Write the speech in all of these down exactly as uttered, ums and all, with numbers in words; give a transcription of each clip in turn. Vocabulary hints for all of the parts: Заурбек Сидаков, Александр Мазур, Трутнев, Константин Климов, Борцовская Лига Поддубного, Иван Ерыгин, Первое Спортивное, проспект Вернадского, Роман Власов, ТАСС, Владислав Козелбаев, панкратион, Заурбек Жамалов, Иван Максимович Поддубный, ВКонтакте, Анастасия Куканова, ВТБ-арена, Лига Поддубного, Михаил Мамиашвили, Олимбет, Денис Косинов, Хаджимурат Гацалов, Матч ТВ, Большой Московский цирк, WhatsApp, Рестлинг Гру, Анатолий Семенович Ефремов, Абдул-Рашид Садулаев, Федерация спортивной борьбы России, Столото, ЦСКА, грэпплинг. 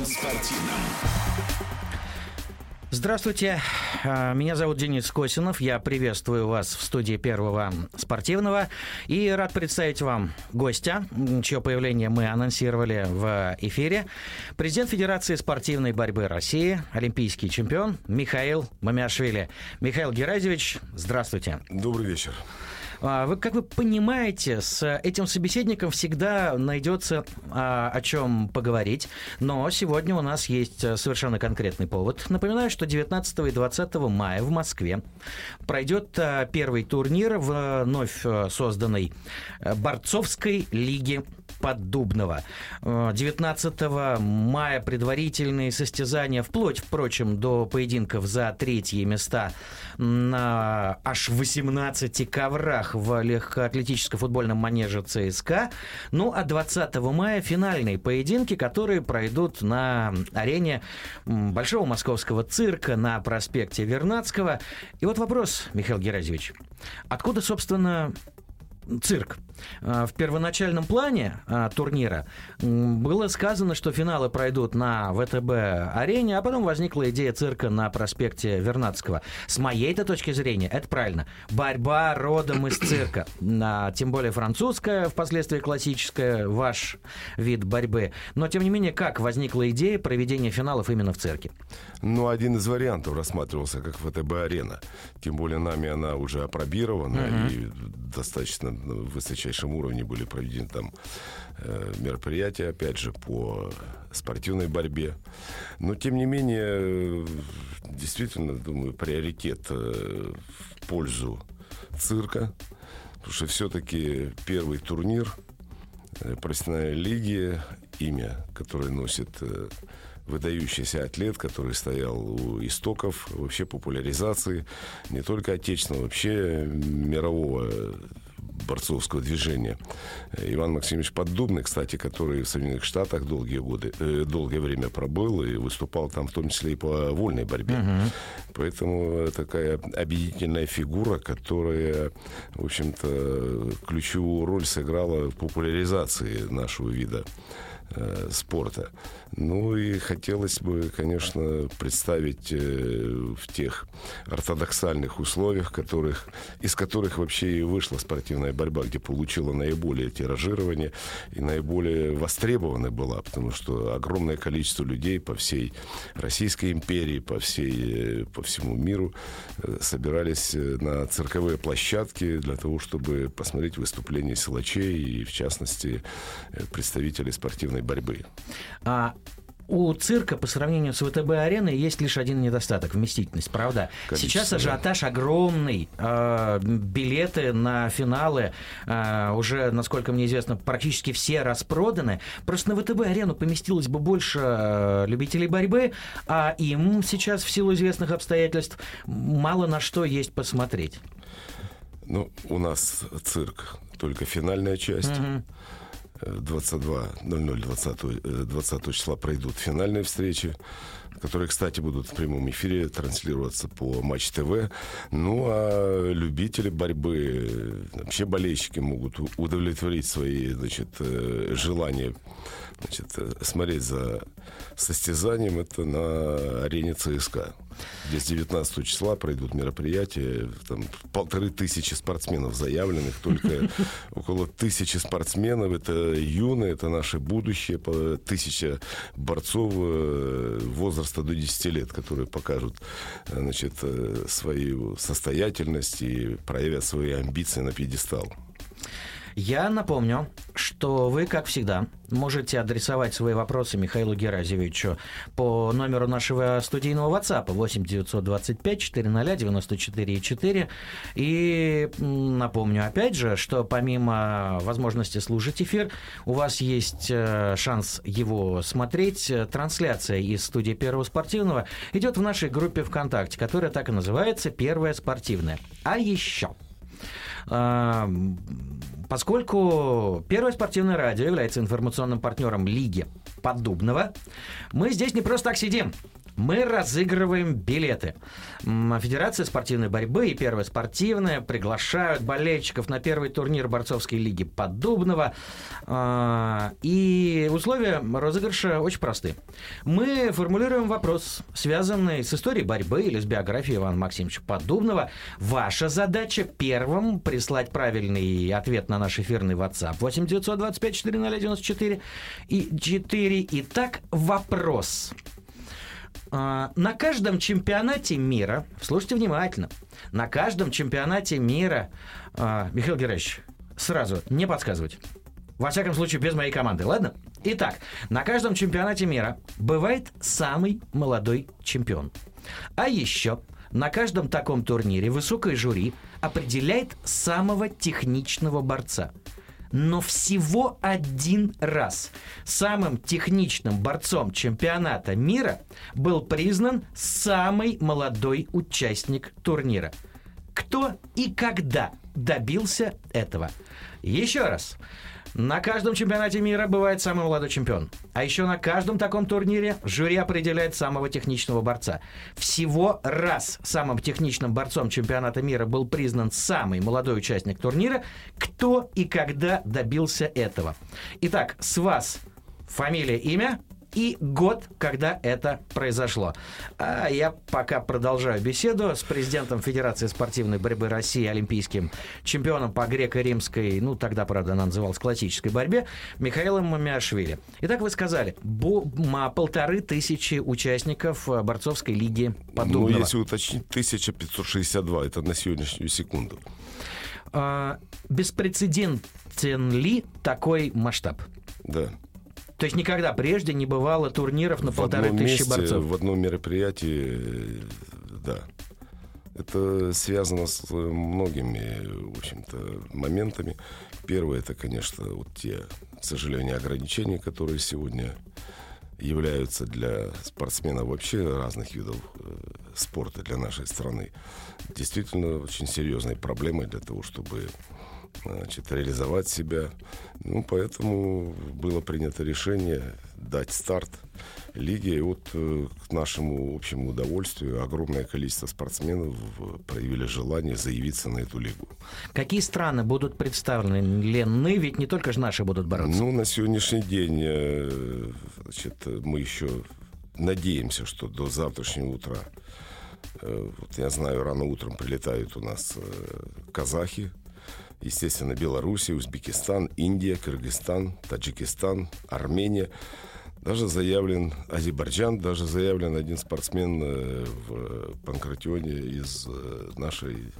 первом спортивном. Здравствуйте, меня зовут Денис Косинов, я приветствую вас в студии Первого Спортивного и рад представить вам гостя, чье появление мы анонсировали в эфире, президент Федерации спортивной борьбы России, олимпийский чемпион Михаил Мамиашвили. Михаил Геразевич, здравствуйте. Добрый вечер. Вы, как вы понимаете, с этим собеседником всегда найдется а, о чем поговорить, но сегодня у нас есть совершенно конкретный повод. Напоминаю, что девятнадцатого и двадцатого мая в Москве пройдет первый турнир в вновь созданной борцовской лиге Поддубного. девятнадцатого мая предварительные состязания, вплоть, впрочем, до поединков за третьи места на аж восемнадцати коврах в легкоатлетическо-футбольном манеже ЦСКА. Ну, а двадцатого мая финальные поединки, которые пройдут на арене Большого Московского цирка на проспекте Вернадского. И вот вопрос, Михаил Геразевич. Откуда, собственно, цирк? В первоначальном плане турнира было сказано, что финалы пройдут на вэ тэ бэ-арене, а потом возникла идея цирка на проспекте Вернадского. С моей-то точки зрения, это правильно. Борьба родом из цирка. Тем более французская, впоследствии классическая, ваш вид борьбы. Но, тем не менее, как возникла идея проведения финалов именно в цирке? Ну, один из вариантов рассматривался как вэ тэ бэ-арена. Тем более, нами она уже опробирована mm-hmm. и достаточно высочайшая. В высшем уровне были проведены там э, мероприятия, опять же, по спортивной борьбе. Но, тем не менее, э, действительно, думаю, приоритет э, в пользу цирка, потому что все-таки первый турнир э, профессиональной лиги, имя, которое носит э, выдающийся атлет, который стоял у истоков вообще популяризации не только отечественного, вообще мирового борцовского движения. Иван Максимович Поддубный, кстати, который в Соединенных Штатах долгие годы, э, долгое время пробыл и выступал там в том числе и по вольной борьбе. Uh-huh. Поэтому такая объединительная фигура, которая, в общем-то, ключевую роль сыграла в популяризации нашего вида э, спорта. Ну и хотелось бы, конечно, представить э, в тех ортодоксальных условиях, которых, из которых вообще и вышла спортивная борьба, где получила наиболее тиражирование и наиболее востребована была, потому что огромное количество людей по всей Российской империи, по, всей, по всему миру э, собирались на цирковые площадки для того, чтобы посмотреть выступления силачей и, в частности, э, представителей спортивной борьбы. А у цирка по сравнению с вэ тэ бэ-ареной есть лишь один недостаток – вместительность, правда? Количество. Сейчас ажиотаж огромный. Э, билеты на финалы э, уже, насколько мне известно, практически все распроданы. Просто на вэ тэ бэ-арену поместилось бы больше э, любителей борьбы, а им сейчас, в силу известных обстоятельств, мало на что есть посмотреть. Ну, у нас цирк только финальная часть. Угу. двадцатого ноль ноль двадцатого числа пройдут финальные встречи, которые, кстати, будут в прямом эфире транслироваться по Матч ТВ. Ну, а любители борьбы, вообще болельщики могут удовлетворить свои, значит, желания, значит, смотреть за состязанием. Это на арене ЦСКА. Здесь девятнадцатого числа пройдут мероприятия. Там полторы тысячи спортсменов заявленных. Только около тысячи спортсменов. Это юные, это наше будущее. Тысяча борцов возраста до десяти лет, которые покажут, значит, свою состоятельность и проявят свои амбиции на пьедестал. Я напомню, что вы, как всегда, можете адресовать свои вопросы Михаилу Геразевичу по номеру нашего студийного WhatsApp восемь девятьсот двадцать пять четыреста девяносто четыре четыре. И напомню опять же, что помимо возможности слушать эфир, у вас есть шанс его смотреть. Трансляция из студии Первого Спортивного идет в нашей группе ВКонтакте, которая так и называется «Первое Спортивное». А еще... Поскольку Первое Спортивное радио является информационным партнером Лиги Поддубного, мы здесь не просто так сидим. мы разыгрываем билеты. Федерация спортивной борьбы и Первое Спортивное приглашают болельщиков на первый турнир борцовской лиги Поддубного. И условия розыгрыша очень просты. Мы формулируем вопрос, связанный с историей борьбы или с биографией Ивана Максимовича Поддубного. Ваша задача первым прислать правильный ответ на наш эфирный WhatsApp восемь девятьсот двадцать пять четыре ноль девяносто четыре и четыре. Итак, вопрос. На каждом чемпионате мира, слушайте внимательно, на каждом чемпионате мира, Михаил Георгиевич, сразу не подсказывайте. Во всяком случае, без моей команды, ладно? Итак, на каждом чемпионате мира бывает самый молодой чемпион. А еще на каждом таком турнире высокое жюри определяет самого техничного борца. Но всего один раз самым техничным борцом чемпионата мира был признан самый молодой участник турнира. Кто и когда добился этого? Еще раз. На каждом чемпионате мира бывает самый молодой чемпион. А еще на каждом таком турнире жюри определяет самого техничного борца. Всего раз самым техничным борцом чемпионата мира был признан самый молодой участник турнира. Кто и когда добился этого? Итак, с вас фамилия, имя и год, когда это произошло. А я пока продолжаю беседу с президентом Федерации спортивной борьбы России, олимпийским чемпионом по греко-римской, ну, тогда, правда, она называлась классической борьбе, Михаилом Мамиашвили. Итак, вы сказали, бо- полторы тысячи участников борцовской лиги Поддубного. Ну, если уточнить, тысяча пятьсот шестьдесят два, это на сегодняшнюю секунду. А, беспрецедентен ли такой масштаб? Да. То есть никогда прежде не бывало турниров на полторы тысячи борцов? В одном мероприятии, да. Это связано с многими, в общем-то, моментами. Первое, это, конечно, вот те, к сожалению, ограничения, которые сегодня являются для спортсменов вообще разных видов спорта для нашей страны. Действительно, очень серьезной проблемой для того, чтобы... Значит, реализовать себя. Ну, поэтому было принято решение дать старт лиге. И вот э, к нашему общему удовольствию огромное количество спортсменов проявили желание заявиться на эту лигу. Какие страны будут представлены, Лены? Ведь не только же наши будут бороться. Ну, на сегодняшний день э, значит, мы еще надеемся, что до завтрашнего утра. Э, вот я знаю, рано утром прилетают у нас э, казахи. Естественно, Белоруссия, Узбекистан, Индия, Кыргызстан, Таджикистан, Армения. Даже заявлен Азербайджан, даже заявлен один спортсмен в Панкратионе из нашей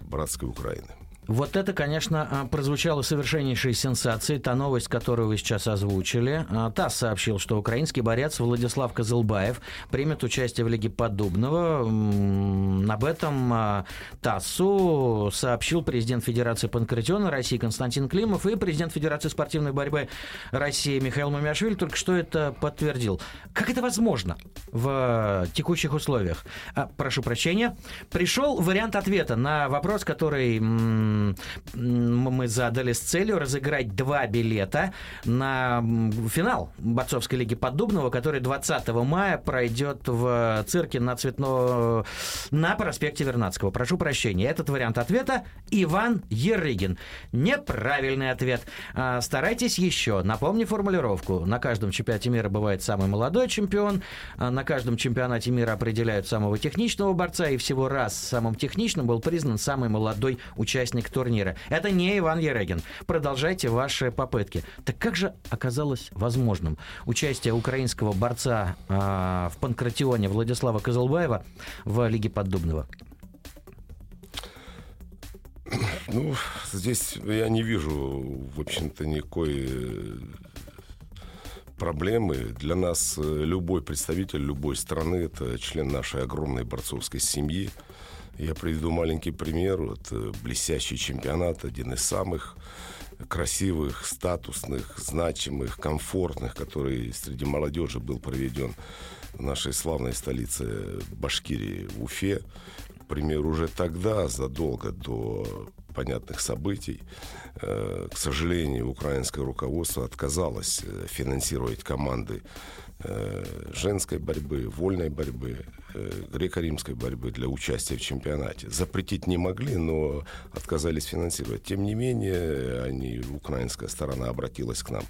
братской Украины. Вот это, конечно, прозвучало совершеннейшей сенсацией, та новость, которую вы сейчас озвучили. ТАСС сообщил, что украинский борец Владислав Козелбаев примет участие в Лиге Поддубного. Об этом ТАССу сообщил президент Федерации Панкратиона России Константин Климов и президент Федерации спортивной борьбы России Михаил Мамиашвили только что это подтвердил. Как это возможно в текущих условиях? А, прошу прощения. Пришел вариант ответа на вопрос, который... мы задали с целью разыграть два билета на финал борцовской лиги Поддубного, который двадцатого мая пройдет в цирке на Цветно... на проспекте Вернадского. Прошу прощения. Этот вариант ответа Иван Ерыгин. Неправильный ответ. Старайтесь еще. Напомню формулировку. На каждом чемпионате мира бывает самый молодой чемпион. На каждом чемпионате мира определяют самого техничного борца. И всего раз самым техничным был признан самый молодой участник турнира. Это не Иван Ерыгин. Продолжайте ваши попытки. Так как же оказалось возможным участие украинского борца э, в Панкратионе Владислава Козелбаева в Лиге Поддубного? Ну, здесь я не вижу, в общем-то, никакой проблемы. Для нас любой представитель любой страны — это член нашей огромной борцовской семьи. Я приведу маленький пример. Вот, блестящий чемпионат, один из самых красивых, статусных, значимых, комфортных, который среди молодежи был проведен в нашей славной столице Башкирии, в Уфе. К примеру, уже тогда, задолго до понятных событий, к сожалению, украинское руководство отказалось финансировать команды женской борьбы, вольной борьбы, греко-римской борьбы для участия в чемпионате. Запретить не могли, но отказались финансировать. Тем не менее, они, украинская сторона обратилась к нам,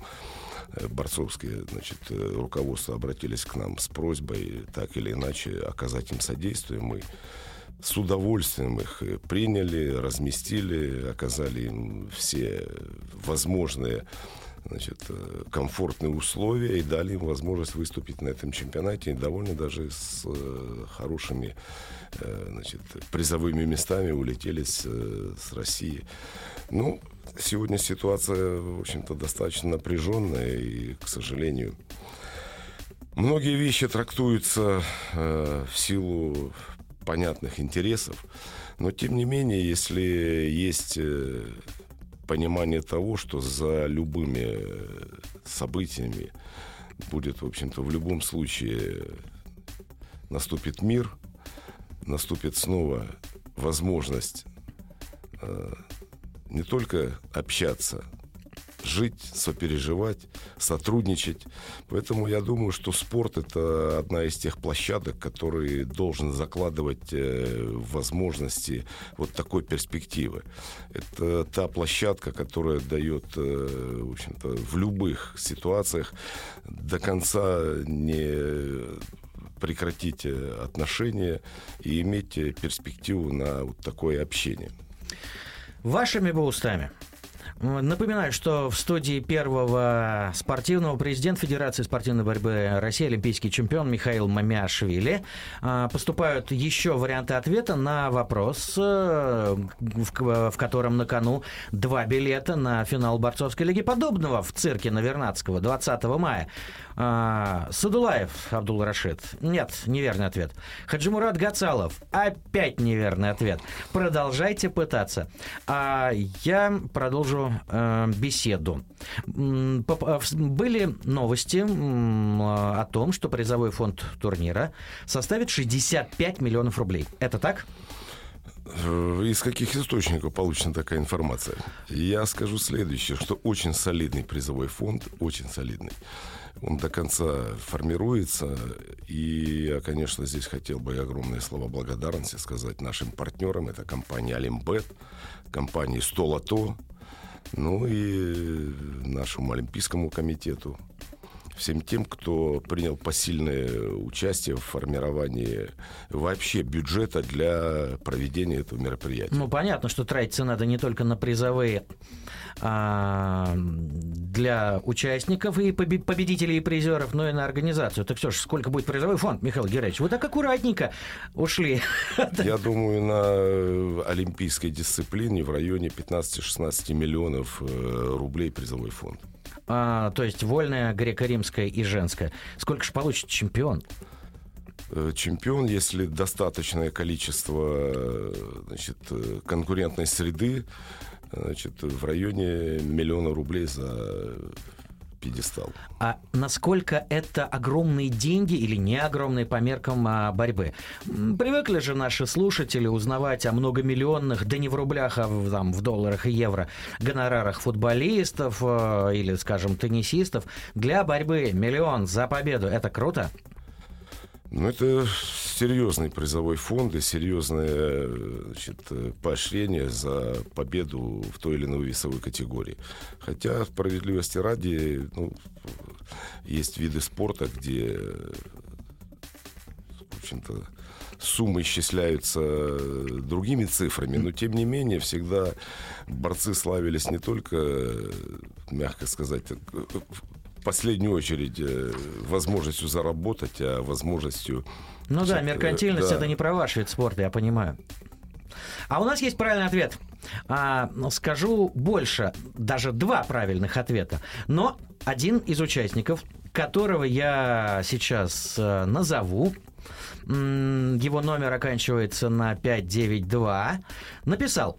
борцовские, значит, руководство обратились к нам с просьбой так или иначе оказать им содействие. Мы с удовольствием их приняли, разместили, оказали им все возможные, значит, комфортные условия и дали им возможность выступить на этом чемпионате, и довольно даже с хорошими, значит, призовыми местами улетели с, с России. Ну, сегодня ситуация, в общем-то, достаточно напряженная, и, к сожалению, многие вещи трактуются в силу понятных интересов, но, тем не менее, если есть понимание того, что за любыми событиями будет, в общем-то, в любом случае наступит мир, наступит снова возможность э, не только общаться, жить, сопереживать, сотрудничать. Поэтому я думаю, что спорт — это одна из тех площадок, который должен закладывать возможности вот такой перспективы. Это та площадка, которая дает, в общем-то, в любых ситуациях до конца не прекратить отношения и иметь перспективу на вот такое общение. Вашими бы устами. Напоминаю, что в студии Первого Спортивного президент Федерации спортивной борьбы России, олимпийский чемпион Михаил Мамиашвили. Поступают еще варианты ответа на вопрос, в котором на кону два билета на финал борцовской лиги Поддубного в цирке на Вернадского двадцатого мая. Садулаев Абдул-Рашид. Нет, неверный ответ. Хаджимурат Гацалов. Опять неверный ответ. Продолжайте пытаться. А я продолжу беседу. Были новости о том, что призовой фонд турнира составит шестьдесят пять миллионов рублей. Это так? Из каких источников получена такая информация? Я скажу следующее, что очень солидный призовой фонд, очень солидный. Он до конца формируется, и я, конечно, здесь хотел бы огромные слова благодарности сказать нашим партнерам. Это компания «Олимбет», компания «Столото», ну и нашему Олимпийскому комитету, всем тем, кто принял посильное участие в формировании вообще бюджета для проведения этого мероприятия. Ну, понятно, что тратиться надо не только на призовые а, для участников и победителей и призеров, но и на организацию. Так все же, сколько будет призовой фонд, Михаил Георгиевич? Вы так аккуратненько ушли. Я думаю, на олимпийской дисциплине в районе пятнадцать-шестнадцать миллионов рублей призовой фонд. А, то есть вольная, греко-римская и женская. Сколько же получит чемпион? Чемпион, если достаточное количество, значит, конкурентной среды, значит, в районе миллиона рублей за пьедестал. А насколько это огромные деньги или не огромные по меркам борьбы? Привыкли же наши слушатели узнавать о многомиллионных, да не в рублях, а в, там, в долларах и евро, гонорарах футболистов или, скажем, теннисистов. Для борьбы миллион за победу. Это круто? Ну, это серьезный призовой фонд и серьезное, значит, поощрение за победу в той или иной весовой категории. Хотя, справедливости ради, ну, есть виды спорта, где, в общем-то, суммы исчисляются другими цифрами, но, тем не менее, всегда борцы славились не только, мягко сказать, в последнюю очередь возможностью заработать, а возможностью... Ну да, меркантильность, да. Это не про ваш вид спорта, я понимаю. А у нас есть правильный ответ. А, скажу больше, даже два правильных ответа. Но один из участников, которого я сейчас назову, его номер оканчивается на пять девять два, написал: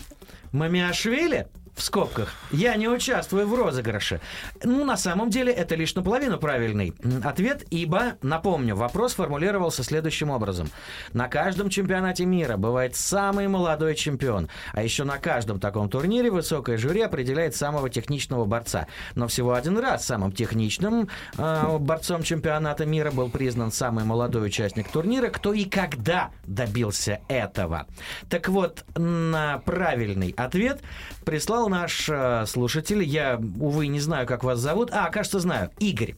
«Мамиашвили в скобках, я не участвую в розыгрыше. Ну, на самом деле, это лишь наполовину правильный ответ, ибо, напомню, вопрос формулировался следующим образом. На каждом чемпионате мира бывает самый молодой чемпион, а еще на каждом таком турнире высокое жюри определяет самого техничного борца. Но всего один раз самым техничным э, борцом чемпионата мира был признан самый молодой участник турнира, кто и когда добился этого. Так вот, на правильный ответ прислал наш э, слушатель, я, увы, не знаю, как вас зовут, а, кажется, знаю, Игорь.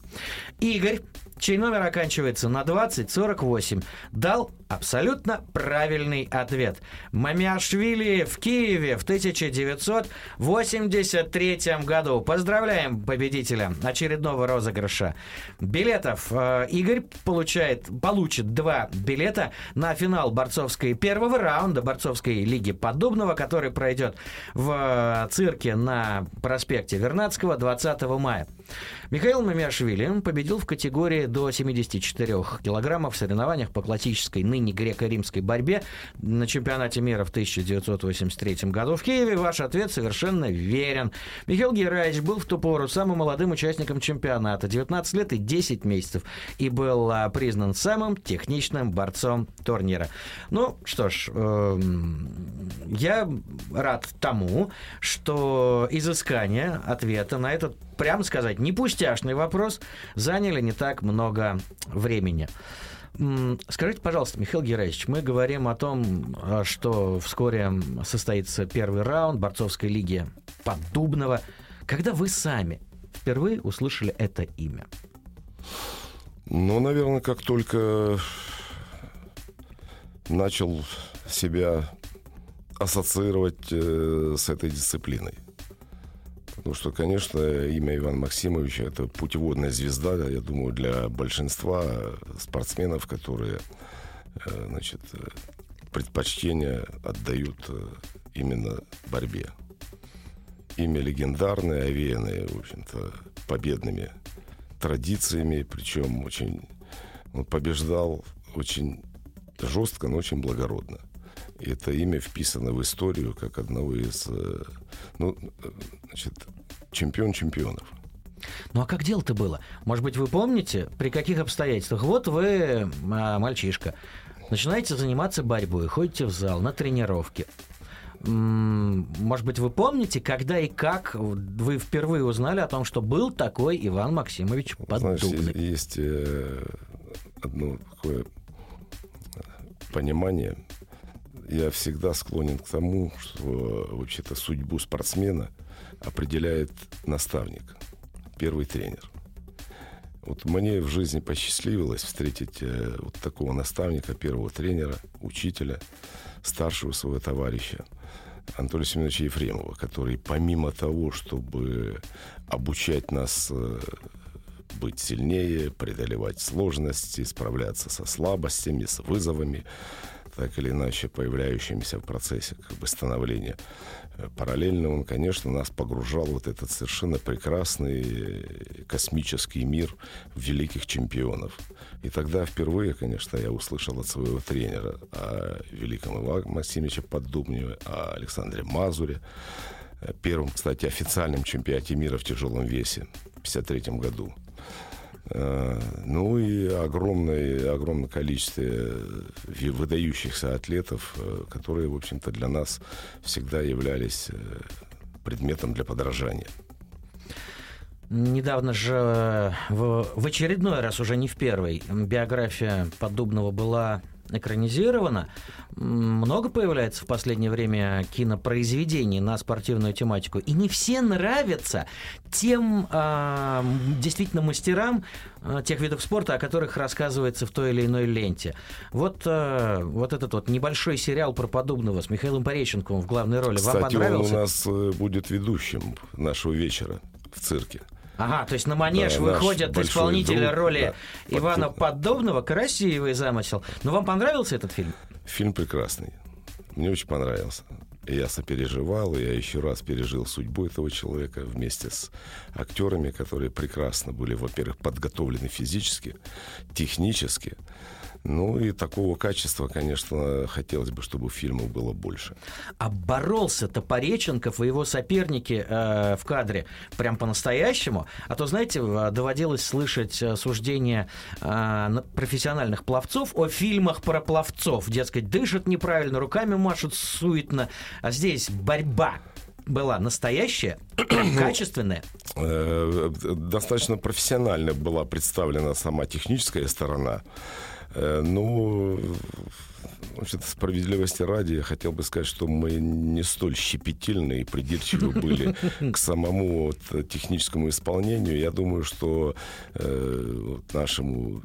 Игорь, чей номер оканчивается на двадцать сорок восемь, дал абсолютно правильный ответ. Мамиашвили в Киеве в тысяча девятьсот восемьдесят третьем году. Поздравляем победителя очередного розыгрыша билетов. Игорь получает, получит два билета на финал борцовской первого раунда борцовской лиги Поддубного, который пройдет в цирке на проспекте Вернадского двадцатого мая. Михаил Мамиашвили победил в категории до семидесяти четырёх килограммов в соревнованиях по классической ныне греко-римской борьбе на чемпионате мира в тысяча девятьсот восемьдесят третьем году в Киеве. Ваш ответ совершенно верен. Михаил Гераевич был в ту пору самым молодым участником чемпионата, девятнадцать лет и десять месяцев, и был признан самым техничным борцом турнира. Ну, что ж, я рад тому, что изыскание ответа на этот, прямо сказать, не пустяшный вопрос заняли не так много времени. Скажите, пожалуйста, Михаил Гераевич, мы говорим о том, что вскоре состоится первый раунд борцовской лиги Поддубного. Когда вы сами впервые услышали это имя? Ну, наверное, как только начал себя ассоциировать с этой дисциплиной. Потому что, конечно, имя Ивана Максимовича – это путеводная звезда, я думаю, для большинства спортсменов, которые, значит, предпочтение отдают именно борьбе. Имя легендарное, овеянное, в общем-то, победными традициями, причем очень, он побеждал очень жестко, но очень благородно. Это имя вписано в историю как одного из, ну, значит, чемпион чемпионов. Ну а как дело-то было? Может быть, вы помните, при каких обстоятельствах? Вот вы, а, мальчишка, начинаете заниматься борьбой, ходите в зал на тренировки. Может быть, вы помните, когда и как вы впервые узнали о том, что был такой Иван Максимович Поддубный? Знаешь, есть, есть одно такое понимание. Я всегда склонен к тому, что вообще-то судьбу спортсмена определяет наставник, первый тренер. Вот мне в жизни посчастливилось встретить вот такого наставника, первого тренера, учителя, старшего своего товарища Анатолия Семеновича Ефремова, который помимо того, чтобы обучать нас быть сильнее, преодолевать сложности, справляться со слабостями, с вызовами, так или иначе появляющимися в процессе как бы становления. Параллельно он, конечно, нас погружал в вот этот совершенно прекрасный космический мир великих чемпионов. И тогда впервые, конечно, я услышал от своего тренера о великом Иване Максимовиче Поддубне, о Александре Мазуре, первом, кстати, официальном чемпионате мира в тяжелом весе в тысяча девятьсот пятьдесят третьем году. Ну и огромное, огромное количество выдающихся атлетов, которые, в общем-то, для нас всегда являлись предметом для подражания. Недавно же, в, в очередной раз, уже не в первый, биография Поддубного была экранизирована. Много появляется в последнее время кинопроизведений на спортивную тематику. И не все нравятся тем э, действительно мастерам э, тех видов спорта, о которых рассказывается в той или иной ленте. Вот, э, вот этот вот небольшой сериал про Поддубного с Михаилом Пореченковым в главной роли. Кстати, вам понравился? Он у нас будет ведущим нашего вечера в цирке. Ага, то есть на манеж да, выходят исполнители друг, роли да, Ивана Поддубного. Красивый замысел. Но вам понравился этот фильм? Фильм прекрасный. Мне очень понравился. Я сопереживал, и я еще раз пережил судьбу этого человека вместе с актерами, которые прекрасно были, во-первых, подготовлены физически, технически. Ну и такого качества, конечно, хотелось бы, чтобы фильмов было больше. А боролся-то Пореченков и его соперники э, в кадре прям по-настоящему? А то, знаете, доводилось слышать суждения э, профессиональных пловцов о фильмах про пловцов. Дескать, дышат неправильно, руками машут суетно. А здесь борьба была настоящая, качественная? Достаточно профессионально была представлена сама техническая сторона. Ну, значит, справедливости ради, я хотел бы сказать, что мы не столь щепетильны и придирчивы были к самому вот, техническому исполнению. Я думаю, что э, вот нашему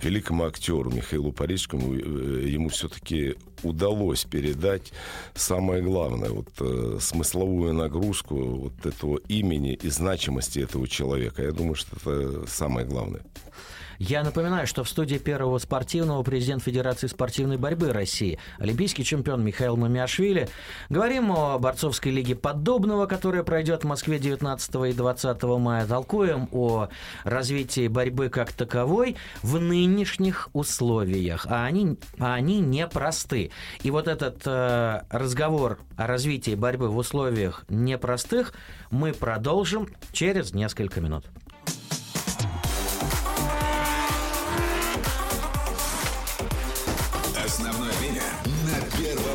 великому актеру Михаилу Пореченкову ему все-таки удалось передать самое главное, вот, э, смысловую нагрузку вот этого имени и значимости этого человека. Я думаю, что это самое главное. Я напоминаю, что в студии Первого Спортивного президент Федерации спортивной борьбы России, олимпийский чемпион Михаил Мамиашвили. Говорим о борцовской лиге Поддубного, которая пройдет в Москве девятнадцатого и двадцатого мая. Толкуем о развитии борьбы как таковой в нынешних условиях. А они, а они непросты. И вот этот э, разговор о развитии борьбы в условиях непростых мы продолжим через несколько минут.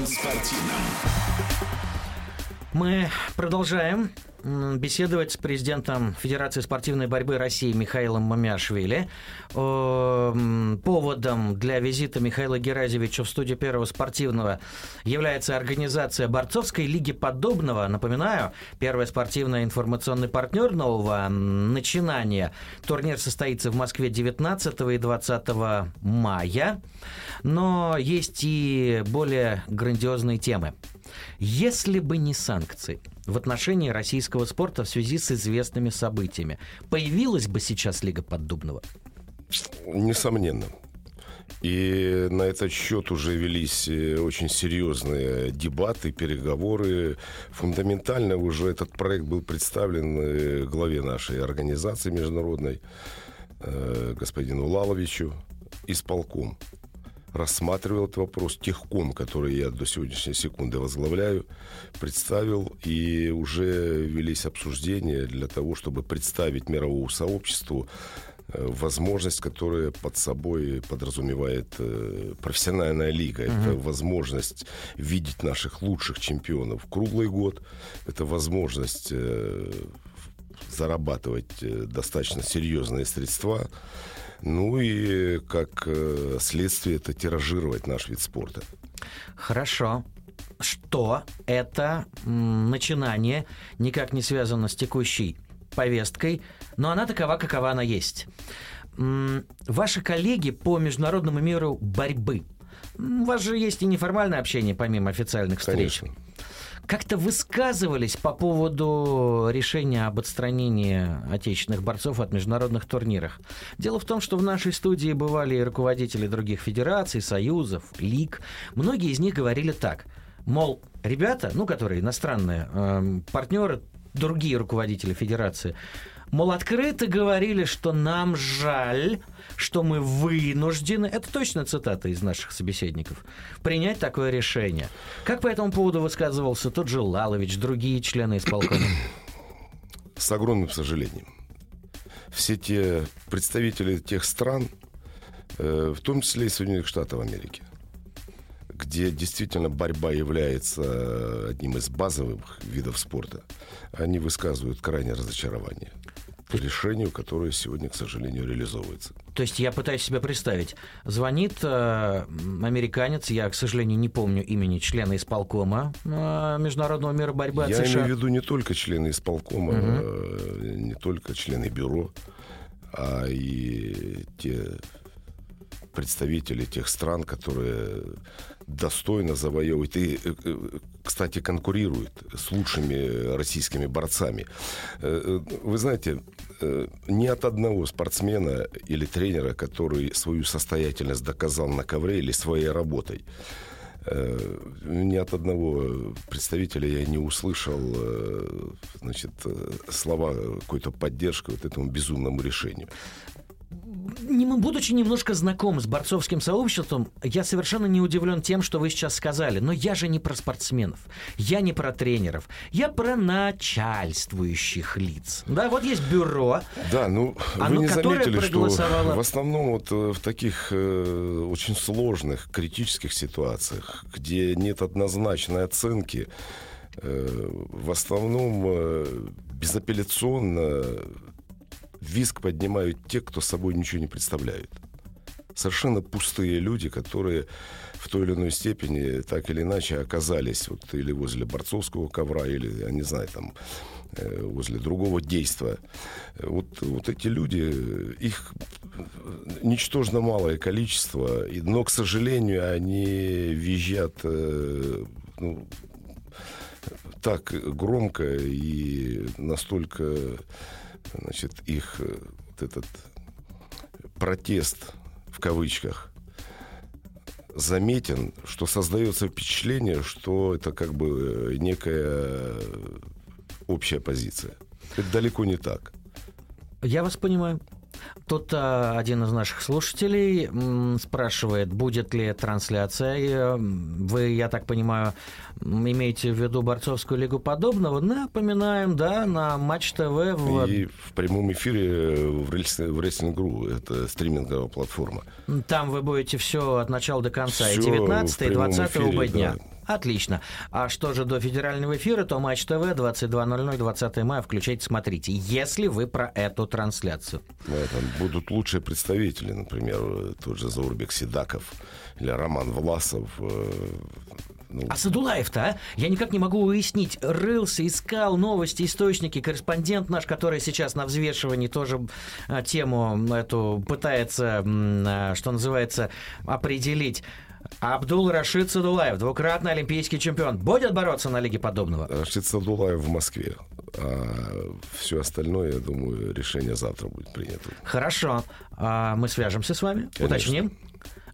Спортивном. Мы продолжаем беседовать с президентом Федерации спортивной борьбы России Михаилом Мамиашвили. Поводом для визита Михаила Геразевича в студию Первого Спортивного является организация борцовской лиги Поддубного. Напоминаю, Первое Спортивное — информационный партнер нового начинания. Турнир состоится в Москве девятнадцатого и двадцатого мая. Но есть и более грандиозные темы. Если бы не санкции в отношении российского спорта в связи с известными событиями, появилась бы сейчас Лига Поддубного? Несомненно. И на этот счет уже велись очень серьезные дебаты, переговоры. Фундаментально уже этот проект был представлен главе нашей организации международной, господину Лаловичу, исполком. Рассматривал этот вопрос, техком, который я до сегодняшней секунды возглавляю, представил, и уже велись обсуждения для того, чтобы представить мировому сообществу возможность, которая под собой подразумевает профессиональная лига. Mm-hmm. Это возможность видеть наших лучших чемпионов круглый год, это возможность зарабатывать достаточно серьезные средства. Ну и как следствие это тиражировать наш вид спорта. Хорошо. Что это начинание никак не связано с текущей повесткой, но она такова, какова она есть. Ваши коллеги по международному миру борьбы. У вас же есть и неформальное общение, помимо официальных встреч. Конечно. Как-то высказывались по поводу решения об отстранении отечественных борцов от международных турниров. Дело в том, что в нашей студии бывали и руководители других федераций, союзов, лиг. Многие из них говорили так, мол, ребята, ну, которые иностранные э, партнеры, другие руководители федерации, мол, открыто говорили, что нам жаль, что мы вынуждены, это точно цитата из наших собеседников, принять такое решение. Как по этому поводу высказывался тот же Лалович, другие члены исполкома? С огромным сожалением. Все те представители тех стран, в том числе и Соединенных Штатов Америки, где действительно борьба является одним из базовых видов спорта, они высказывают крайнее разочарование по решению, которое сегодня, к сожалению, реализовывается. То есть я пытаюсь себе представить. Звонит э, американец, я, к сожалению, не помню имени члена исполкома э, Международного мира борьбы от США. Я имею в виду не только члены исполкома, угу. э, не только члены бюро, а и те представители тех стран, которые достойно завоевывают и, кстати, конкурируют с лучшими российскими борцами. Вы знаете, ни от одного спортсмена или тренера, который свою состоятельность доказал на ковре или своей работой, ни от одного представителя я не услышал, значит, слова какой-то поддержки вот этому безумному решению. Не будучи немножко знаком с борцовским сообществом, я совершенно не удивлен тем, что вы сейчас сказали. Но я же не про спортсменов, я не про тренеров, я про начальствующих лиц. Да, вот есть бюро. Да, ну оно, вы не заметили, проголосовало... что в основном вот в таких э, очень сложных, критических ситуациях, где нет однозначной оценки, э, в основном э, безапелляционно визг поднимают те, кто собой ничего не представляет. Совершенно пустые люди, которые в той или иной степени так или иначе оказались вот или возле борцовского ковра, или, я не знаю, там, возле другого действия. Вот, вот эти люди, их ничтожно малое количество, но, к сожалению, они визжат, ну, так громко и настолько... Значит, их вот этот протест, в кавычках, заметен, что создается впечатление, что это как бы некая общая позиция. Это далеко не так. Я вас понимаю. Тут а, один из наших слушателей м, спрашивает, будет ли трансляция. Вы, я так понимаю, имеете в виду борцовскую лигу подобного. Напоминаем, да, на Матч ТВ. В... И в прямом эфире в Рестлинг Гру. Это стриминговая платформа. Там вы будете все от начала до конца. Всё и девятнадцатого, и двадцатого эфире, оба дня. Да. Отлично. А что же до федерального эфира, то Матч ТВ двадцать два ноль ноль, двадцатого мая. Включайте, смотрите, если вы про эту трансляцию. Да, там будут лучшие представители, например, тот же Заурбек Сидаков или Роман Власов. Ну... А Садулаев-то, а? Я никак не могу уяснить. Рылся, искал новости, источники. Корреспондент наш, который сейчас на взвешивании тоже тему эту пытается, что называется, определить. Абдул-Рашид Садулаев, двукратный олимпийский чемпион, будет бороться на Лиге Поддубного? Рашид Садулаев в Москве. А все остальное, я думаю, решение завтра будет принято. Хорошо. А мы свяжемся с вами, конечно, уточним.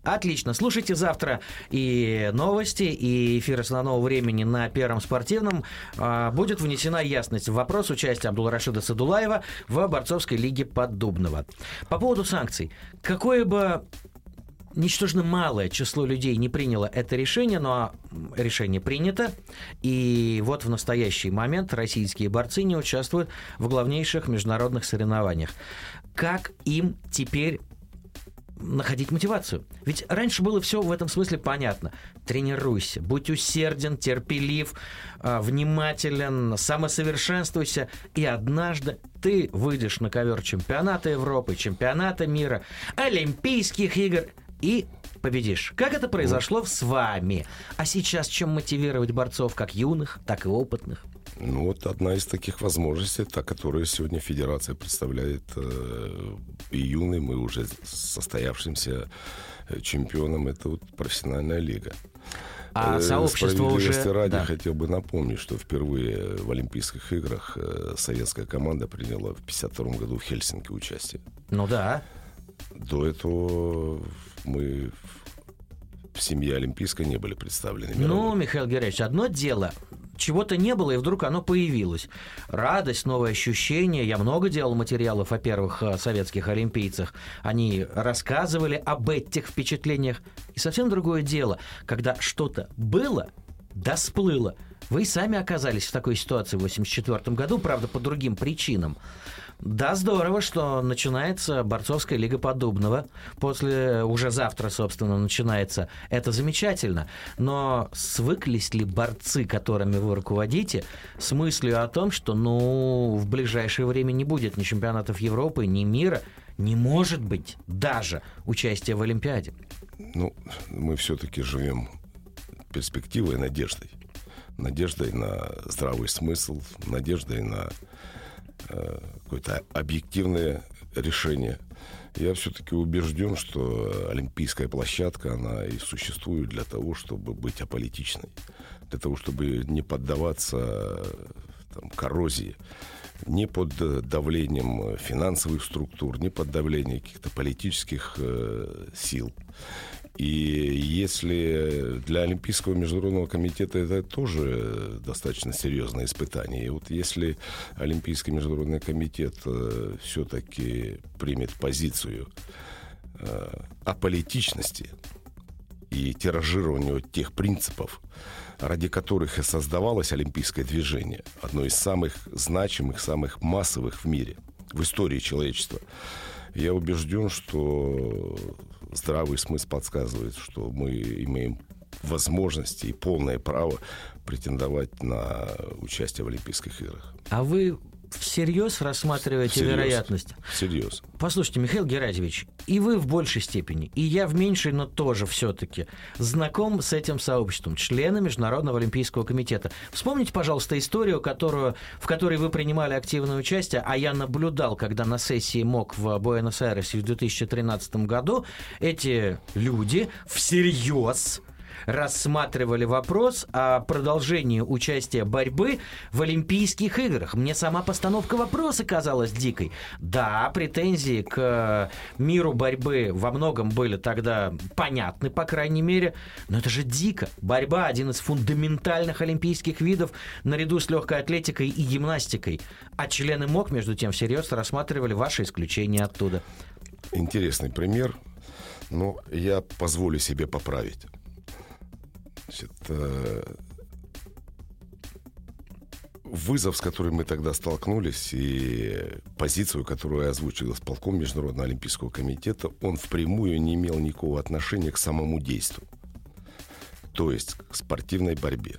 Отлично. Слушайте завтра и новости, и эфир основного времени на Первом Спортивном. А, будет внесена ясность в вопрос участия Абдул-Рашида Садулаева в борцовской Лиге Поддубного. По поводу санкций. Какое бы... Ничтожно малое число людей не приняло это решение, но решение принято. И вот в настоящий момент российские борцы не участвуют в главнейших международных соревнованиях. Как им теперь находить мотивацию? Ведь раньше было все в этом смысле понятно. Тренируйся, будь усерден, терпелив, внимателен, самосовершенствуйся, и однажды ты выйдешь на ковер чемпионата Европы, чемпионата мира, Олимпийских игр... и победишь. Как это произошло вот с вами? А сейчас чем мотивировать борцов, как юных, так и опытных? Ну, вот одна из таких возможностей, та, которую сегодня федерация представляет э, и юным, и уже состоявшимся чемпионам, это вот профессиональная лига. А э, сообщество уже... Справедливости ради, да, хотел бы напомнить, что впервые в Олимпийских играх э, советская команда приняла в пятьдесят втором году в Хельсинки участие. Ну да. До этого... Мы в семье олимпийской не были представлены. Ну, Михаил Георгиевич, одно дело. Чего-то не было, и вдруг оно появилось. Радость, новые ощущения. Я много делал материалов о первых советских олимпийцах. Они рассказывали об этих впечатлениях. И совсем другое дело, когда что-то было, да сплыло. Вы сами оказались в такой ситуации в восемьдесят четвёртом году, правда, по другим причинам. Да, здорово, что начинается борцовская Лига Поддубного. После, уже завтра, собственно, начинается. Это замечательно. Но свыклись ли борцы, которыми вы руководите, с мыслью о том, что, ну, в ближайшее время не будет ни чемпионатов Европы, ни мира, не может быть даже участия в Олимпиаде? Ну, мы все-таки живем перспективой и надеждой. Надеждой на здравый смысл, надеждой на... какое-то объективное решение. Я все-таки убежден, что олимпийская площадка, она и существует для того, чтобы быть аполитичной, для того, чтобы не поддаваться там коррозии, не под давлением финансовых структур, не под давлением каких-то политических э, сил. И если для Олимпийского международного комитета это тоже достаточно серьезное испытание. И вот если Олимпийский международный комитет все-таки примет позицию аполитичности и тиражированию тех принципов, ради которых и создавалось олимпийское движение, одно из самых значимых, самых массовых в мире, в истории человечества. Я убежден, что здравый смысл подсказывает, что мы имеем возможности и полное право претендовать на участие в Олимпийских играх. А вы всерьез рассматриваете всерьез. вероятность? Всерьез. Послушайте, Михаил Герадьевич, и вы в большей степени, и я в меньшей, но тоже все-таки знаком с этим сообществом, члены Международного Олимпийского комитета. Вспомните, пожалуйста, историю, которую, в которой вы принимали активное участие, а я наблюдал, когда на сессии МОК в Буэнос-Айресе в две тысячи тринадцатом году эти люди всерьез рассматривали вопрос о продолжении участия борьбы в Олимпийских играх. Мне сама постановка вопроса казалась дикой. Да, претензии к миру борьбы во многом были тогда понятны, по крайней мере, но это же дико. Борьба — один из фундаментальных олимпийских видов наряду с легкой атлетикой и гимнастикой. А члены МОК, между тем, всерьез рассматривали ваше исключение оттуда. Интересный пример, но я позволю себе поправить. Значит, вызов, с которым мы тогда столкнулись, и позицию, которую я озвучил исполком Международного Олимпийского комитета, он впрямую не имел никакого отношения к самому действу, то есть к спортивной борьбе.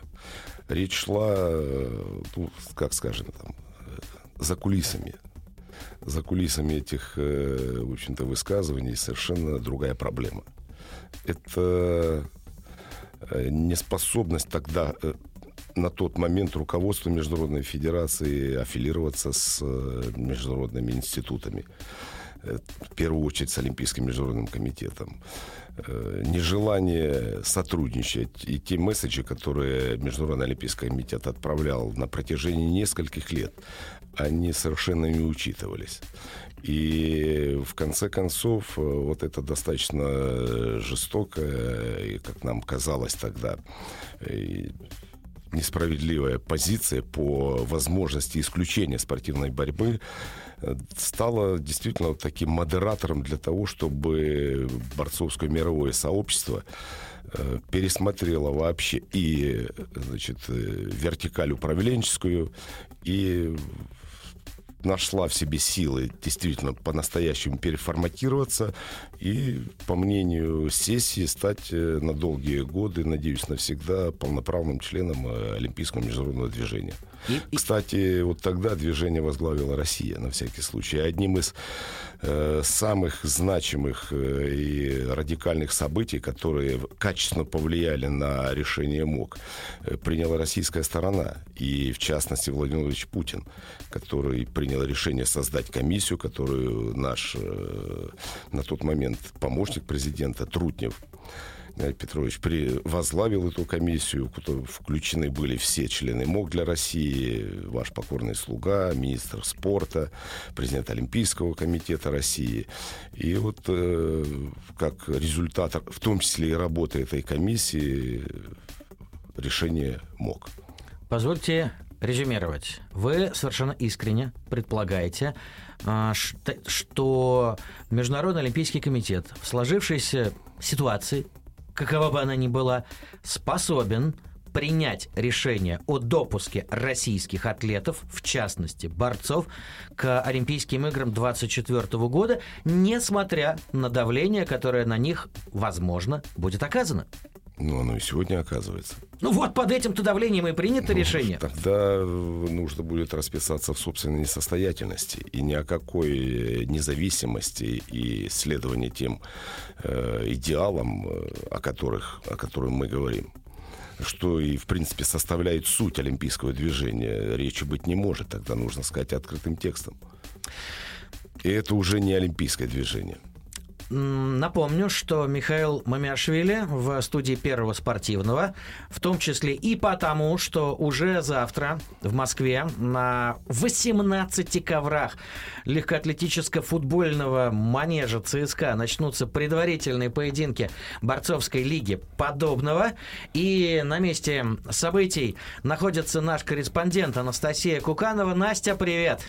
Речь шла, ну, как скажем, там, за кулисами. За кулисами этих, в общем-то, высказываний совершенно другая проблема. Это неспособность тогда, на тот момент, руководства Международной Федерации аффилироваться с международными институтами, в первую очередь с Олимпийским Международным комитетом, нежелание сотрудничать и те месседжи, которые Международный Олимпийский комитет отправлял на протяжении нескольких лет, они совершенно не учитывались. И в конце концов, вот это достаточно жестокое, как нам казалось тогда, несправедливая позиция по возможности исключения спортивной борьбы стала действительно таким модератором для того, чтобы борцовское мировое сообщество пересмотрело вообще и, значит, вертикаль управленческую, и нашла в себе силы действительно по-настоящему переформатироваться и, по мнению сессии, стать на долгие годы, надеюсь, навсегда полноправным членом Олимпийского международного движения. И, Кстати, вот тогда движение возглавила Россия, на всякий случай. Одним из э, самых значимых и радикальных событий, которые качественно повлияли на решение МОК, приняла российская сторона, и, в частности, Владимир Владимирович Путин, который принял решение создать комиссию, которую наш на тот момент помощник президента Трутнев Петрович возглавил. Эту комиссию включены были все члены МОК для России, ваш покорный слуга, министр спорта, президент Олимпийского комитета России. И вот как результат, в том числе и работы этой комиссии, решение МОК. Позвольте резюмировать. Вы совершенно искренне предполагаете, что Международный Олимпийский комитет в сложившейся ситуации, какова бы она ни была, способен принять решение о допуске российских атлетов, в частности борцов, к Олимпийским играм двадцать четвёртого года, несмотря на давление, которое на них, возможно, будет оказано. Ну, оно и сегодня оказывается. Ну вот, под этим-то давлением и принято ну, решение. Тогда нужно будет расписаться в собственной несостоятельности. И ни о какой независимости и следовании тем э, идеалам, о которых, о которых мы говорим, что и, в принципе, составляет суть олимпийского движения, речи быть не может. Тогда нужно сказать открытым текстом. И это уже не олимпийское движение. Напомню, что Михаил Мамиашвили в студии Первого Спортивного, в том числе и потому, что уже завтра в Москве на восемнадцати коврах легкоатлетическо-футбольного манежа ЦСКА начнутся предварительные поединки борцовской лиги Поддубного. И на месте событий находится наш корреспондент Анастасия Куканова. Настя, привет!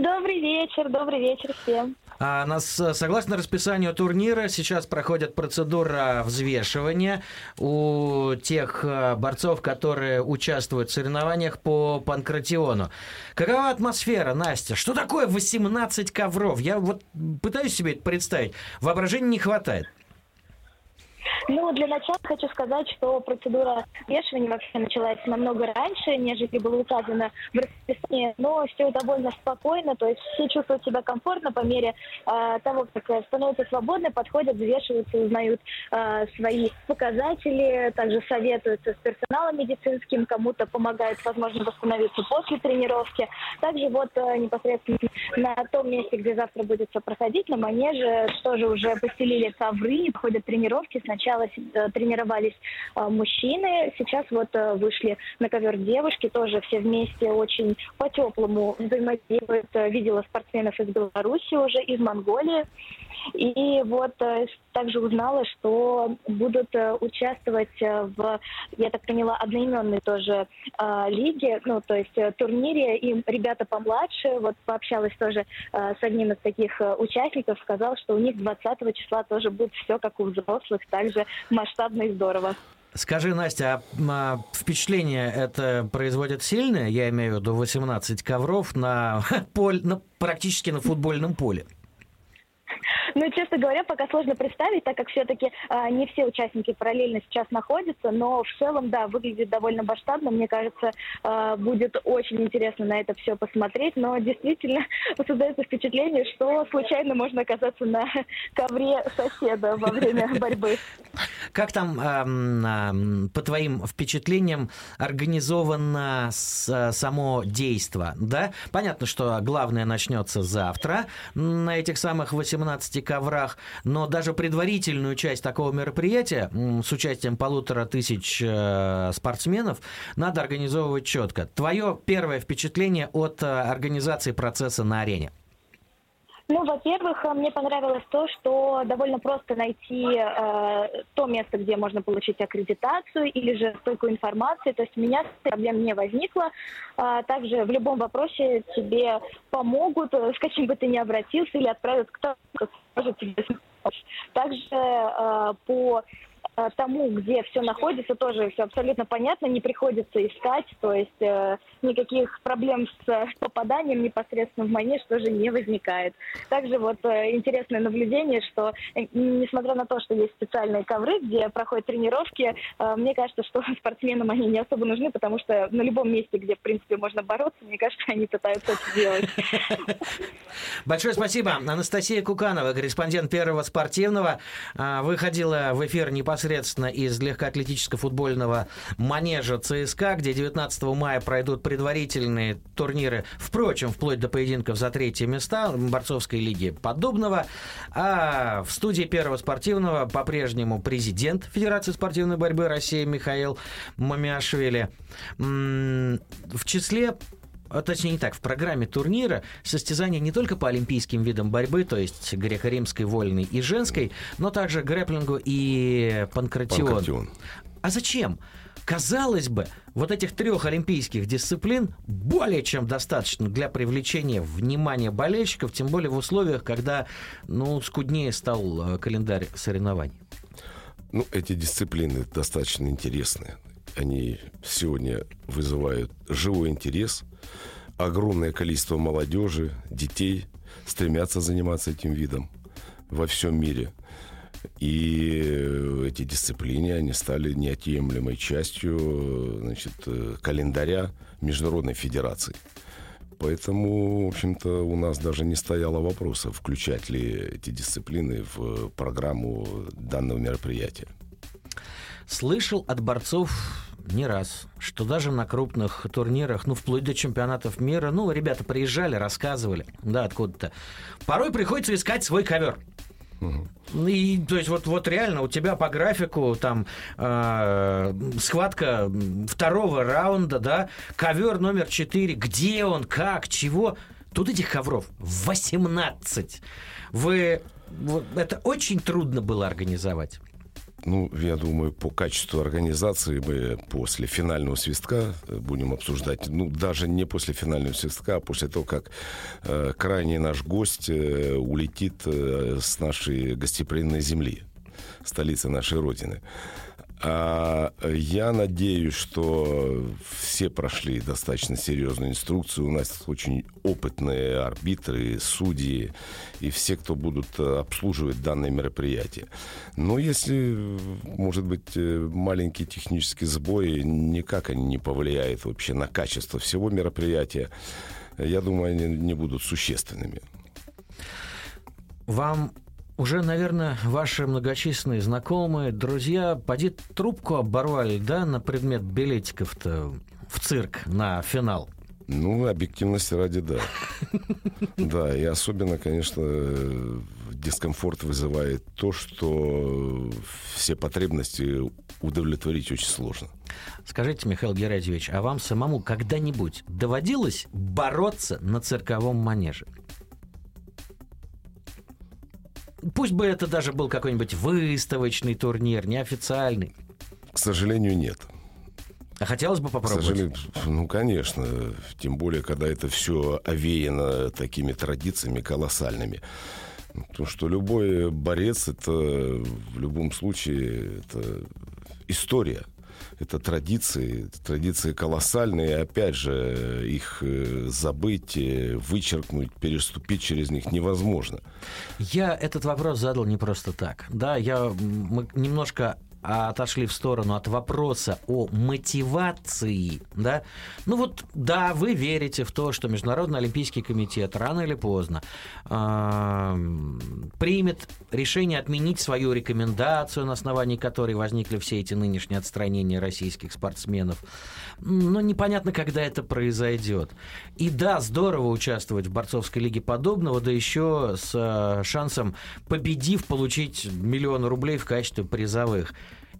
Добрый вечер, добрый вечер всем. А нас, согласно расписанию турнира, сейчас проходит процедура взвешивания у тех борцов, которые участвуют в соревнованиях по панкратиону. Какова атмосфера, Настя? Что такое восемнадцать ковров? Я вот пытаюсь себе это представить. Воображения не хватает. Ну, для начала хочу сказать, что процедура взвешивания вообще началась намного раньше, нежели было указано в расписании, но все довольно спокойно, то есть все чувствуют себя комфортно по мере э, того, как становятся свободны, подходят, взвешиваются, узнают э, свои показатели, также советуются с персоналом медицинским, кому-то помогают, возможно, восстановиться после тренировки. Также вот э, непосредственно на том месте, где завтра будет все проходить, на манеже тоже уже постелили ковры, проходят тренировки. Сначала тренировались мужчины, сейчас вот вышли на ковер девушки, тоже все вместе очень по-теплому взаимодействуют. Видела спортсменов из Беларуси уже, из Монголии. И вот также узнала, что будут участвовать в, я так поняла, одноименной тоже э, лиге, ну, то есть турнире. Им ребята помладше, вот пообщалась тоже э, с одним из таких участников, сказал, что у них двадцатого числа тоже будет все как у взрослых, также масштабно и здорово. Скажи, Настя, а впечатление это производит сильное, я имею в виду восемнадцать ковров на поле, на, практически на футбольном поле? Ну, честно говоря, пока сложно представить, так как все-таки э, не все участники параллельно сейчас находятся, но в целом, да, выглядит довольно масштабно. Мне кажется, э, будет очень интересно на это все посмотреть, но действительно создается впечатление, что случайно можно оказаться на ковре соседа во время борьбы. Как там, по твоим впечатлениям, организовано само действо, да? Понятно, что главное начнется завтра на этих самых восемнадцати коврах, но даже предварительную часть такого мероприятия с участием полутора тысяч спортсменов надо организовывать четко. Твое первое впечатление от организации процесса на арене? Ну, во-первых, мне понравилось то, что довольно просто найти э, то место, где можно получить аккредитацию или же стойку информации. То есть у меня проблем не возникло. А также в любом вопросе тебе помогут, с каким бы ты ни обратился, или отправят к тому, кто может тебе помочь. Также э, по тому, где все находится, тоже все абсолютно понятно, не приходится искать, то есть э, никаких проблем с попаданием непосредственно в манеж тоже не возникает. Также вот э, интересное наблюдение, что э, несмотря на то, что есть специальные ковры, где проходят тренировки, э, мне кажется, что спортсменам они не особо нужны, потому что на любом месте, где, в принципе, можно бороться, мне кажется, они пытаются это делать. Большое спасибо. Анастасия Куканова, корреспондент Первого Спортивного, выходила в эфир непосредственно из легкоатлетического футбольного манежа ЦСКА, где девятнадцатого мая пройдут предварительные турниры, впрочем, вплоть до поединков за третье места борцовской лиги Поддубного. А в студии Первого Спортивного по-прежнему президент Федерации спортивной борьбы России Михаил Мамиашвили. В числе... Точнее, не так, в программе турнира состязания не только по олимпийским видам борьбы, то есть греко-римской, вольной и женской, но также грэпплингу и панкратиону. Панкратион. А зачем? Казалось бы, вот этих трех олимпийских дисциплин более чем достаточно для привлечения внимания болельщиков, тем более в условиях, когда, ну, скуднее стал календарь соревнований. Ну, эти дисциплины достаточно интересные. Они сегодня вызывают живой интерес. Огромное количество молодежи, детей стремятся заниматься этим видом во всем мире. И эти дисциплины, они стали неотъемлемой частью, значит, календаря Международной Федерации. Поэтому, в общем-то, у нас даже не стояло вопроса, включать ли эти дисциплины в программу данного мероприятия. Слышал от борцов не раз, что даже на крупных турнирах, ну, вплоть до чемпионатов мира, ну, ребята приезжали, рассказывали, да, откуда-то. Порой приходится искать свой ковер. Угу. И, то есть, вот, вот реально у тебя по графику там э, схватка второго раунда, да, ковер номер четыре, где он, как, чего. Тут этих ковров восемнадцать. Вы... Это очень трудно было организовать. Ну, я думаю, по качеству организации мы после финального свистка будем обсуждать. Ну, даже не после финального свистка, а после того, как э, крайний наш гость э, улетит э, с нашей гостеприимной земли, столицы нашей Родины. А я надеюсь, что все прошли достаточно серьезную инструкцию. У нас очень опытные арбитры, судьи и все, кто будут обслуживать данное мероприятие. Но если, может быть, маленькие технические сбои, никак они не повлияют вообще на качество всего мероприятия, я думаю, они не будут существенными. Вам... Уже, наверное, ваши многочисленные знакомые, друзья, поди трубку оборвали, да, на предмет билетиков-то в цирк на финал? Ну, объективности ради, да. Да, и особенно, конечно, дискомфорт вызывает то, что все потребности удовлетворить очень сложно. Скажите, Михаил Геннадьевич, а вам самому когда-нибудь доводилось бороться на цирковом манеже? Пусть бы это даже был какой-нибудь выставочный турнир, неофициальный. К сожалению, нет. А хотелось бы попробовать? К сожалению, ну, конечно. Тем более, когда это все овеяно такими традициями колоссальными. Потому что любой борец, это в любом случае это история. Это традиции, традиции колоссальные, опять же, их забыть, вычеркнуть, переступить через них невозможно. Я этот вопрос задал не просто так. Да, я, мы немножко отошли в сторону от вопроса о мотивации. Да? Ну вот, да, вы верите в то, что Международный Олимпийский комитет рано или поздно примет решение отменить свою рекомендацию, на основании которой возникли все эти нынешние отстранения российских спортсменов. Но непонятно, когда это произойдет. И да, здорово участвовать в борцовской лиге подобного, да еще с шансом, победив, получить миллион рублей в качестве призовых.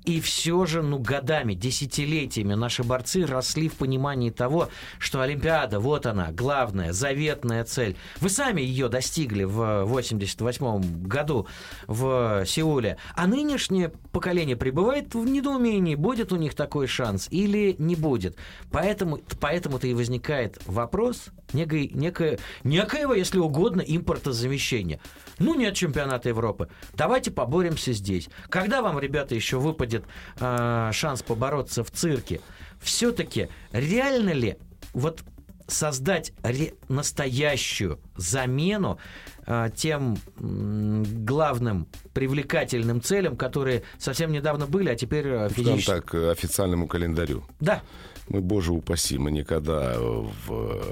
И все же, ну, годами, десятилетиями наши борцы росли в понимании того, что Олимпиада, вот она, главная, заветная цель. Вы сами ее достигли в восемьдесят восьмом году в Сеуле. А нынешнее поколение пребывает в недоумении, будет у них такой шанс или не будет. Поэтому, поэтому-то и возникает вопрос некой, некое, некоего, если угодно, импортозамещения. Ну, нет чемпионата Европы. Давайте поборемся здесь. Когда вам, ребята, еще выпадет шанс побороться в цирке? Все-таки реально ли вот создать ре- настоящую замену э, тем м- главным привлекательным целям, которые совсем недавно были, а теперь э, физически... Скажем так, официальному календарю. Да. Мы, боже упаси, мы никогда в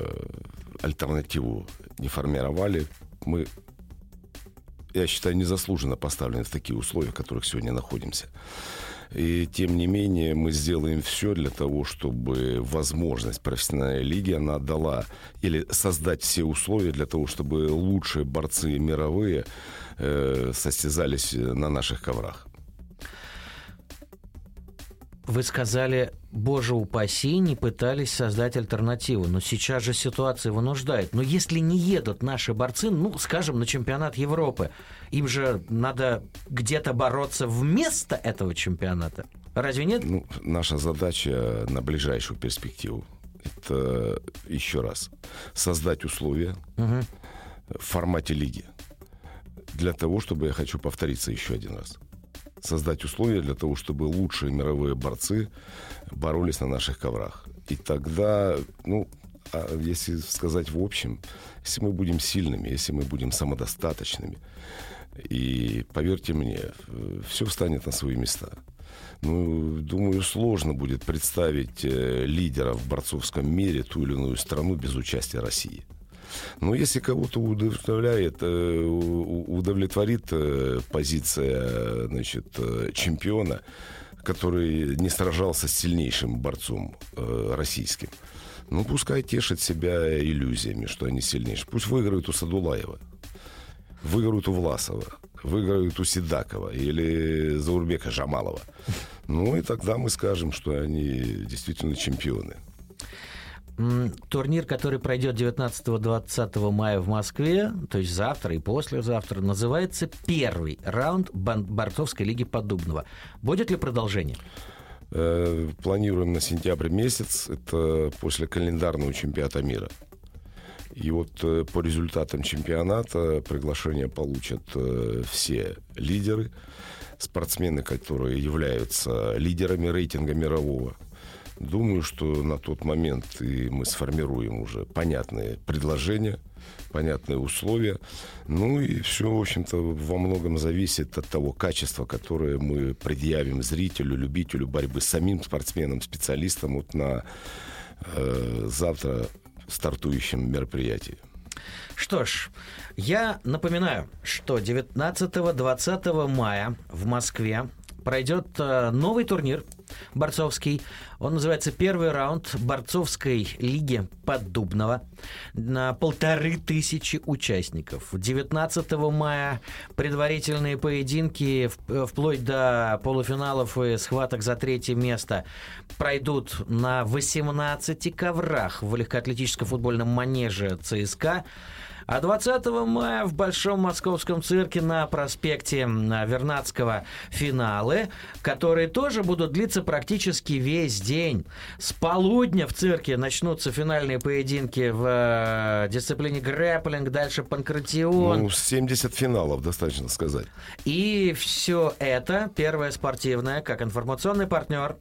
альтернативу не формировали. Мы, я считаю, незаслуженно поставлены в такие условия, в которых сегодня находимся. И тем не менее мы сделаем все для того, чтобы возможность профессиональной лиги, она дала или создать все условия для того, чтобы лучшие борцы мировые э, состязались на наших коврах. Вы сказали, боже упаси, не пытались создать альтернативу. Но сейчас же ситуация вынуждает. Но если не едут наши борцы, ну, скажем, на чемпионат Европы, им же надо где-то бороться вместо этого чемпионата. Разве нет? Ну, наша задача на ближайшую перспективу – это, еще раз, создать условия угу. в формате лиги. Для того, чтобы, я хочу повториться еще один раз, создать условия для того, чтобы лучшие мировые борцы боролись на наших коврах. И тогда, ну, если сказать в общем, если мы будем сильными, если мы будем самодостаточными, и, поверьте мне, все встанет на свои места. Ну, думаю, сложно будет представить лидера в борцовском мире, ту или иную страну, без участия России. Но если кого-то удовлетворяет, удовлетворит позиция, значит, чемпиона, который не сражался с сильнейшим борцом российским, ну, пускай тешит себя иллюзиями, что они сильнейшие. Пусть выиграют у Садулаева, выиграют у Власова, выиграют у Сидакова или Заурбека Жамалова. Ну, и тогда мы скажем, что они действительно чемпионы. турнир, который пройдет девятнадцатого-двадцатого мая в Москве, то есть завтра и послезавтра, называется «Первый раунд борцовской лиги Поддубного». Будет ли продолжение? Планируем на сентябрь месяц. Это после календарного чемпионата мира. И вот по результатам чемпионата приглашение получат все лидеры, спортсмены, которые являются лидерами рейтинга мирового. Думаю, что на тот момент и мы сформируем уже понятные предложения, понятные условия. Ну и все, в общем-то, во многом зависит от того качества, которое мы предъявим зрителю, любителю борьбы, самим спортсменам, специалистам вот на э, завтра стартующем мероприятии. Что ж, я напоминаю, что девятнадцатого-двадцатого мая в Москве пройдет новый турнир борцовский. Он называется «Первый раунд борцовской лиги Поддубного». На полторы тысячи участников. девятнадцатого мая предварительные поединки вплоть до полуфиналов и схваток за третье место пройдут на восемнадцати коврах в легкоатлетическо-футбольном манеже ЦСКА. А двадцатого мая в Большом Московском цирке на проспекте Вернадского финалы, которые тоже будут длиться практически весь день. С полудня в цирке начнутся финальные поединки в дисциплине грэпплинг, дальше панкратион. Ну, семьдесят финалов, достаточно сказать. И все это Первое Спортивное, как информационный партнер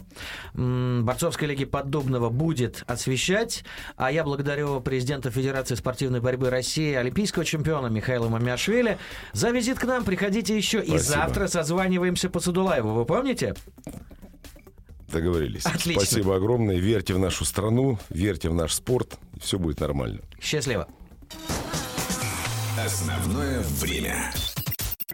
борцовской лиги Поддубного, будет освещать. А я благодарю президента Федерации спортивной борьбы России, олимпийского чемпиона Михаила Мамиашвили за визит к нам. Приходите еще. Спасибо. И завтра созваниваемся по Садулаеву. Вы помните? Договорились. Отлично. Спасибо огромное. Верьте в нашу страну, верьте в наш спорт. Все будет нормально. Счастливо. Основное время.